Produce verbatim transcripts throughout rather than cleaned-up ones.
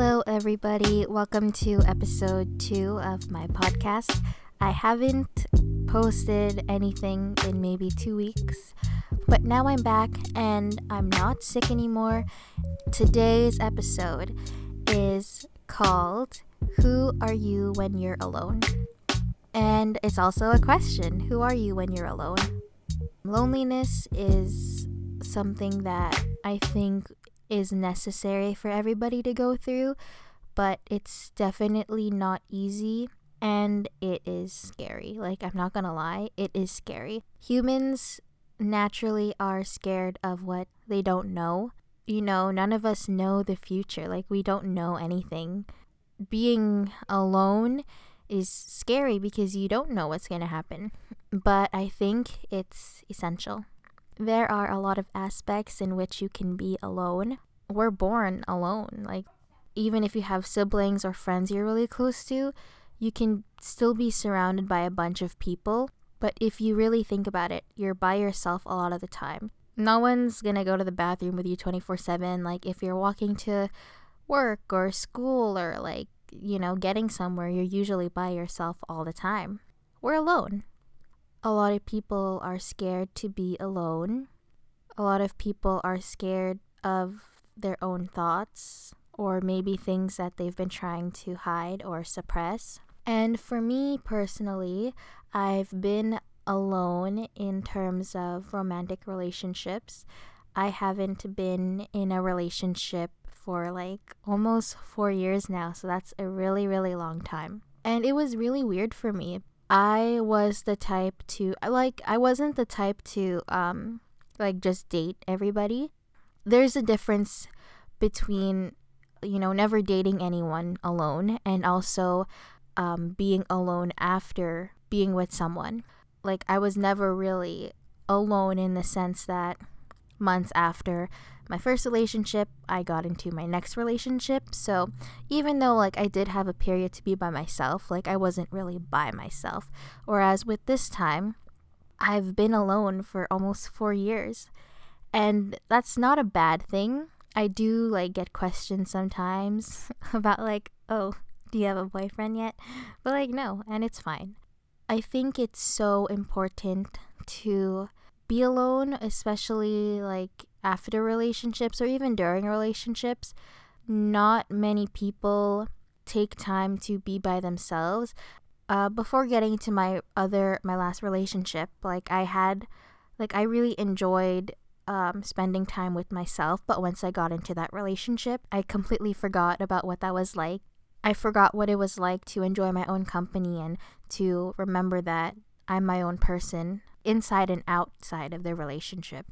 Hello everybody, welcome to episode two of my podcast. I haven't posted anything in maybe two weeks, but now I'm back and I'm not sick anymore. Today's episode is called Who Are You When You're Alone? And it's also a question. Who are you when you're alone? Loneliness is something that I think is necessary for everybody to go through, but it's definitely not easy and it is scary. Like, I'm not gonna lie, it is scary. Humans naturally are scared of what they don't know. You know, none of us know the future. Like, we don't know anything. Being alone is scary because you don't know what's gonna happen, but I think it's essential. There are a lot of aspects in which you can be alone. We're born alone. Like, even if you have siblings or friends you're really close to, you can still be surrounded by a bunch of people. But if you really think about it, you're by yourself a lot of the time. No one's gonna go to the bathroom with you twenty-four seven. Like, if you're walking to work or school or, like, you know, getting somewhere, you're usually by yourself all the time. We're alone. A lot of people are scared to be alone. A lot of people are scared of their own thoughts or maybe things that they've been trying to hide or suppress. And for me personally, I've been alone in terms of romantic relationships. I haven't been in a relationship for like almost four years now, so that's a really, really long time. And it was really weird for me. I was the type to, like, I wasn't the type to, um, like, just date everybody. There's a difference between, you know, never dating anyone alone and also um, being alone after being with someone. Like, I was never really alone in the sense that months after my first relationship, I got into my next relationship. So even though, like, I did have a period to be by myself, like, I wasn't really by myself. Whereas with this time, I've been alone for almost four years. And that's not a bad thing. I do, like, get questions sometimes about, like, oh, do you have a boyfriend yet? But, like, no, and it's fine. I think it's so important to be alone, especially, like, after relationships or even during relationships. Not many people take time to be by themselves. Uh, before getting to my other, my last relationship, like, I had, like, I really enjoyed um, spending time with myself. But once I got into that relationship, I completely forgot about what that was like. I forgot what it was like to enjoy my own company and to remember that I'm my own person inside and outside of the relationship.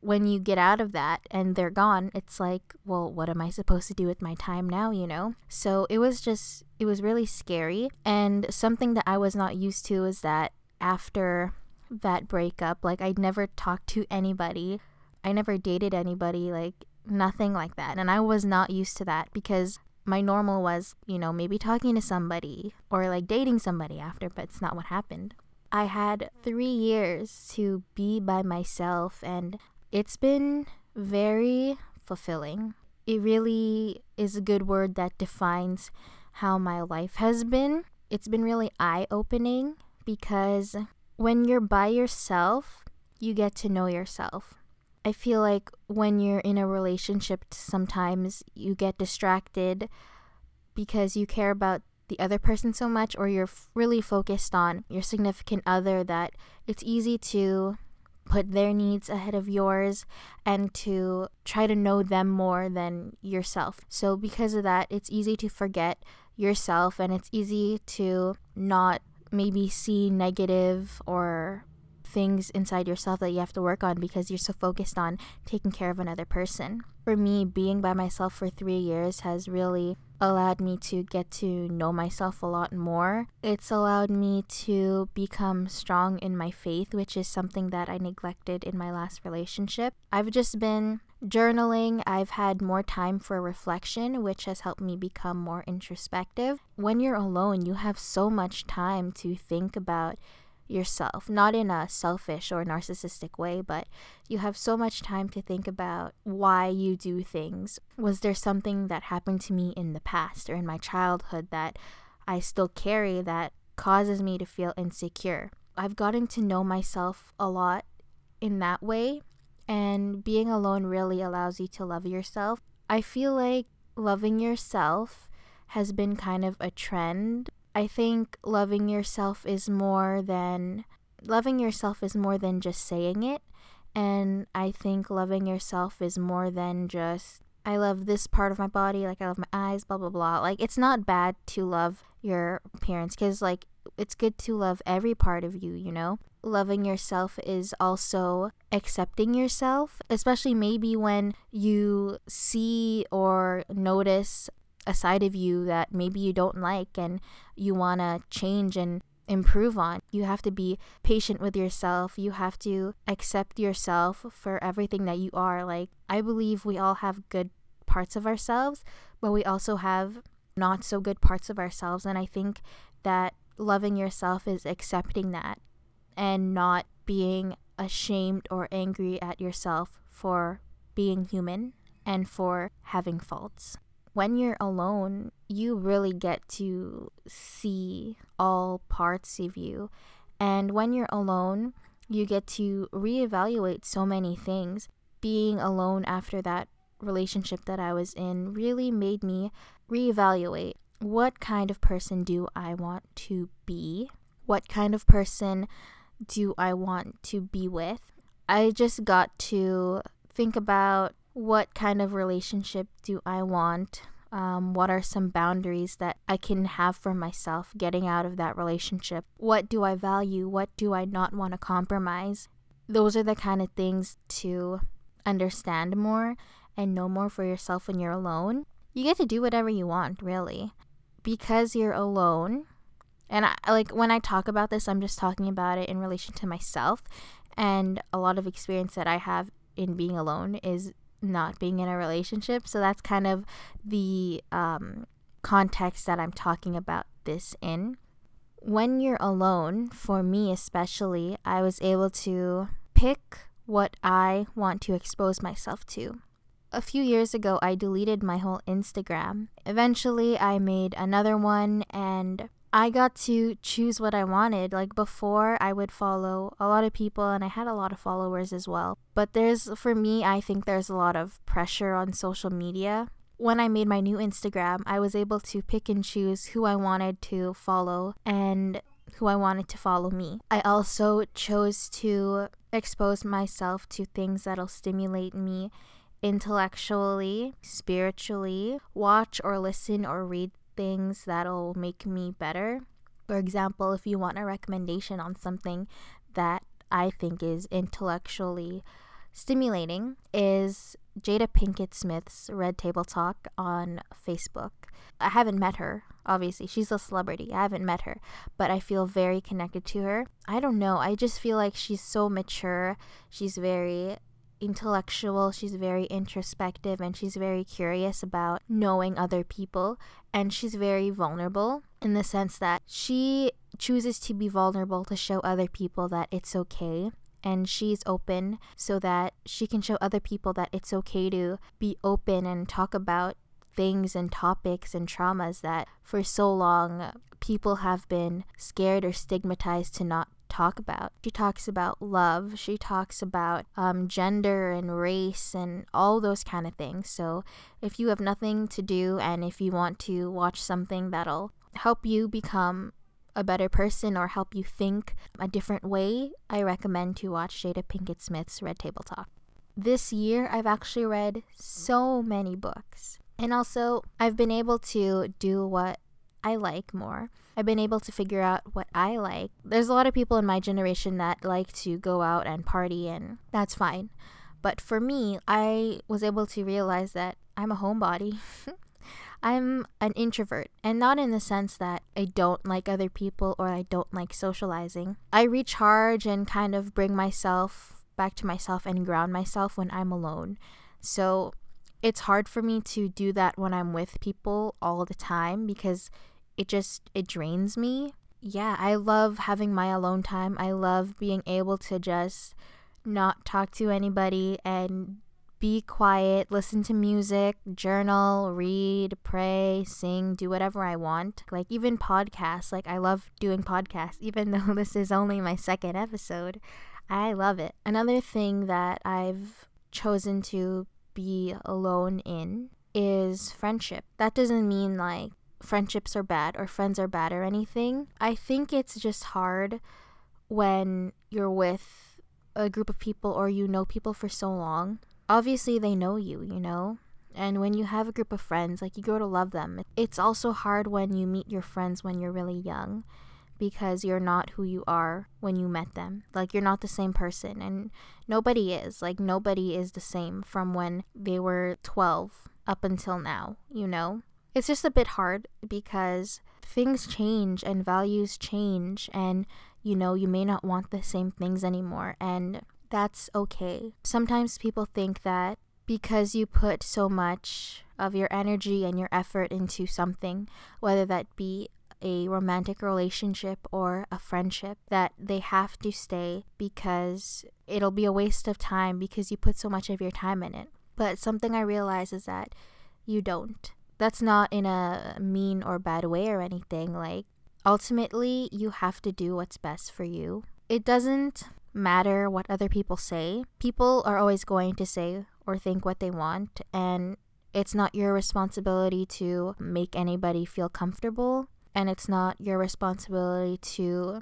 When you get out of that and they're gone, it's like, well, what am I supposed to do with my time now, you know? So it was just, it was really scary. And something that I was not used to is that after that breakup, like, I'd never talked to anybody. I never dated anybody, like, nothing like that. And I was not used to that because my normal was, you know, maybe talking to somebody or, like, dating somebody after, but it's not what happened. I had three years to be by myself and it's been very fulfilling. It really is a good word that defines how my life has been. It's been really eye-opening because when you're by yourself, you get to know yourself. I feel like when you're in a relationship, sometimes you get distracted because you care about the other person so much or you're really focused on your significant other that it's easy to put their needs ahead of yours and to try to know them more than yourself. So because of that, it's easy to forget yourself and it's easy to not maybe see negative or things inside yourself that you have to work on because you're so focused on taking care of another person. For me, being by myself for three years has really allowed me to get to know myself a lot more. It's allowed me to become strong in my faith, which is something that I neglected in my last relationship. I've just been journaling. I've had more time for reflection, which has helped me become more introspective. When you're alone, you have so much time to think about yourself, not in a selfish or narcissistic way, but you have so much time to think about why you do things. Was there something that happened to me in the past or in my childhood that I still carry that causes me to feel insecure? I've gotten to know myself a lot in that way, and being alone really allows you to love yourself. I feel like loving yourself has been kind of a trend. I think loving yourself is more than loving yourself is more than just saying it, and I think loving yourself is more than just I love this part of my body, like I love my eyes, blah blah blah. Like, it's not bad to love your appearance, because like it's good to love every part of you, you know? Loving yourself is also accepting yourself, especially maybe when you see or notice a side of you that maybe you don't like and you want to change and improve on. You have to be patient with yourself. You have to accept yourself for everything that you are. Like, I believe we all have good parts of ourselves, but we also have not so good parts of ourselves, and I think that loving yourself is accepting that and not being ashamed or angry at yourself for being human and for having faults. When you're alone, you really get to see all parts of you. And when you're alone, you get to reevaluate so many things. Being alone after that relationship that I was in really made me reevaluate. What kind of person do I want to be? What kind of person do I want to be with? I just got to think about what kind of relationship do I want? Um, what are some boundaries that I can have for myself getting out of that relationship? What do I value? What do I not want to compromise? Those are the kind of things to understand more and know more for yourself when you're alone. You get to do whatever you want, really. Because you're alone, and I, like when I talk about this, I'm just talking about it in relation to myself, and a lot of experience that I have in being alone is not being in a relationship, so that's kind of the um, context that I'm talking about this in. When you're alone, for me especially, I was able to pick what I want to expose myself to. A few years ago, I deleted my whole Instagram. Eventually, I made another one, and I got to choose what I wanted. Like, before, I would follow a lot of people, and I had a lot of followers as well. But there's, for me, I think there's a lot of pressure on social media. When I made my new Instagram, I was able to pick and choose who I wanted to follow and who I wanted to follow me. I also chose to expose myself to things that'll stimulate me intellectually, spiritually, watch or listen or read things that'll make me better. For example, if you want a recommendation on something that I think is intellectually stimulating, is Jada Pinkett Smith's Red Table Talk on Facebook. I haven't met her, obviously. She's a celebrity. I haven't met her, but I feel very connected to her. I don't know. I just feel like she's so mature. She's very intellectual, she's very introspective, and she's very curious about knowing other people, and she's very vulnerable in the sense that she chooses to be vulnerable to show other people that it's okay, and she's open so that she can show other people that it's okay to be open and talk about things and topics and traumas that for so long people have been scared or stigmatized to not talk about. She talks about love. She talks about um, gender and race and all those kind of things. So if you have nothing to do and if you want to watch something that'll help you become a better person or help you think a different way, I recommend to watch Jada Pinkett Smith's Red Table Talk. This year, I've actually read so many books. And also, I've been able to do what I like more. I've been able to figure out what I like. There's a lot of people in my generation that like to go out and party, and that's fine. But for me, I was able to realize that I'm a homebody. I'm an introvert, and not in the sense that I don't like other people or I don't like socializing. I recharge and kind of bring myself back to myself and ground myself when I'm alone. So it's hard for me to do that when I'm with people all the time because it just, it drains me. yeah, I love having my alone time. I love being able to just not talk to anybody and be quiet, listen to music, journal, read, pray, sing, do whatever I want. Like, even podcasts, like I love doing podcasts, even though this is only my second episode. I love it. Another thing that I've chosen to be alone in is friendship. That doesn't mean like friendships are bad or friends are bad or anything. I think it's just hard when you're with a group of people or you know people for so long. Obviously, they know you, you know? And when you have a group of friends, like, you grow to love them. It's also hard when you meet your friends when you're really young because you're not who you are when you met them. Like, you're not the same person, and nobody is. Like, nobody is the same from when they were twelve up until now, you know? It's just a bit hard because things change and values change, and, you know, you may not want the same things anymore, and that's okay. Sometimes people think that because you put so much of your energy and your effort into something, whether that be a romantic relationship or a friendship, that they have to stay because it'll be a waste of time because you put so much of your time in it. But something I realize is that you don't. That's not in a mean or bad way or anything. Like, ultimately, you have to do what's best for you. It doesn't matter what other people say. People are always going to say or think what they want, and it's not your responsibility to make anybody feel comfortable, and it's not your responsibility to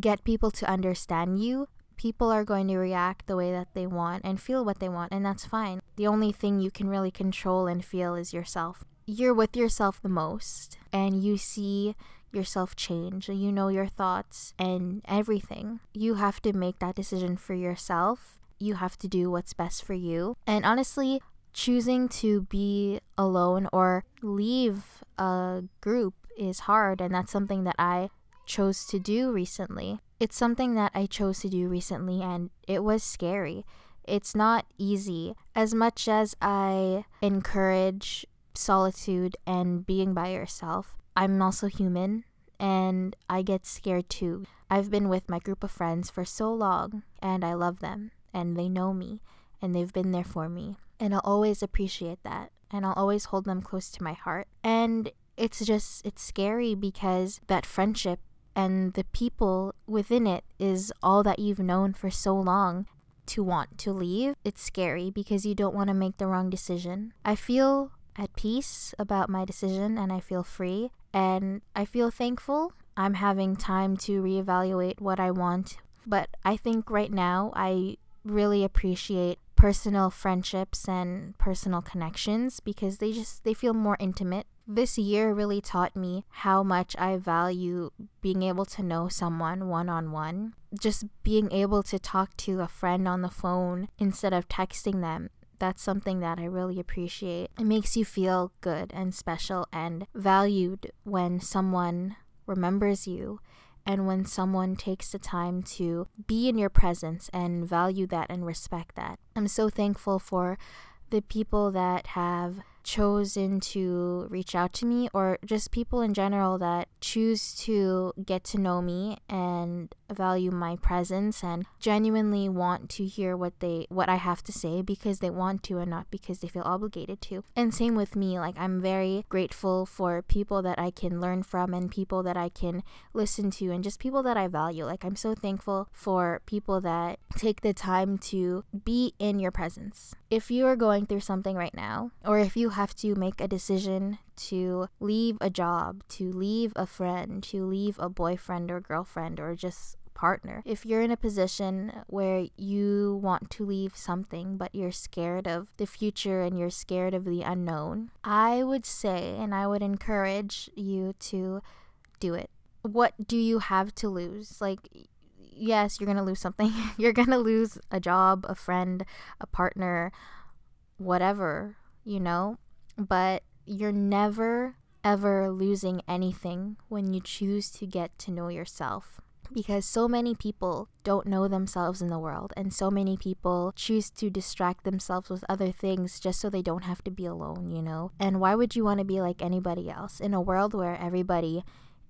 get people to understand you. People are going to react the way that they want and feel what they want, and that's fine. The only thing you can really control and feel is yourself. You're with yourself the most, and you see yourself change. You know your thoughts and everything. You have to make that decision for yourself. You have to do what's best for you. And honestly, choosing to be alone or leave a group is hard, and that's something that I chose to do recently. It's something that I chose to do recently, and it was scary. It's not easy. As much as I encourage solitude and being by yourself, I'm also human, and I get scared too. I've been with my group of friends for so long, and I love them, and they know me, and they've been there for me, and I'll always appreciate that, and I'll always hold them close to my heart. And it's just, it's scary because that friendship and the people within it is all that you've known for so long. To want to leave, it's scary because you don't want to make the wrong decision. I feel at peace about my decision, and I feel free. And I feel thankful. I'm having time to reevaluate what I want. But I think right now I really appreciate personal friendships and personal connections because they just, they feel more intimate. This year really taught me how much I value being able to know someone one-on-one. Just being able to talk to a friend on the phone instead of texting them. That's something that I really appreciate. It makes you feel good and special and valued when someone remembers you and when someone takes the time to be in your presence and value that and respect that. I'm so thankful for the people that have chosen to reach out to me, or just people in general that choose to get to know me and value my presence and genuinely want to hear what they what I have to say because they want to and not because they feel obligated to. And same with me, like, I'm very grateful for people that I can learn from and people that I can listen to and just people that I value. Like, I'm so thankful for people that take the time to be in your presence. If you are going through something right now, or if you have to make a decision to leave a job, to leave a friend, to leave a boyfriend or girlfriend or just partner. If you're in a position where you want to leave something but you're scared of the future and you're scared of the unknown, I would say and I would encourage you to do it. What do you have to lose? Like, yes, you're going to lose something. You're going to lose a job, a friend, a partner, whatever, you know, but you're never, ever losing anything when you choose to get to know yourself. Because so many people don't know themselves in the world, and so many people choose to distract themselves with other things just so they don't have to be alone, you know? And why would you want to be like anybody else in a world where everybody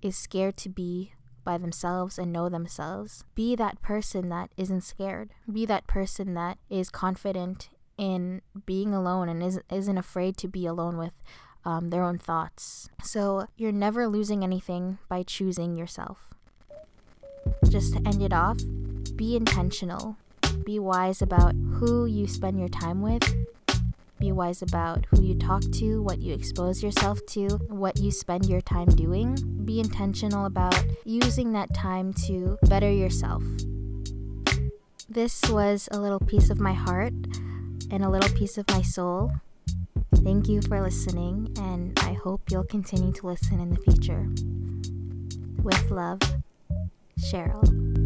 is scared to be by themselves and know themselves. Be that person that isn't scared. Be that person that is confident in being alone and is, isn't afraid to be alone with um, their own thoughts. So you're never losing anything by choosing yourself. Just to end it off, be intentional. Be wise about who you spend your time with. Be wise about who you talk to, what you expose yourself to, what you spend your time doing. Be intentional about using that time to better yourself. This was a little piece of my heart and a little piece of my soul. Thank you for listening, and I hope you'll continue to listen in the future. With love, Cheryl.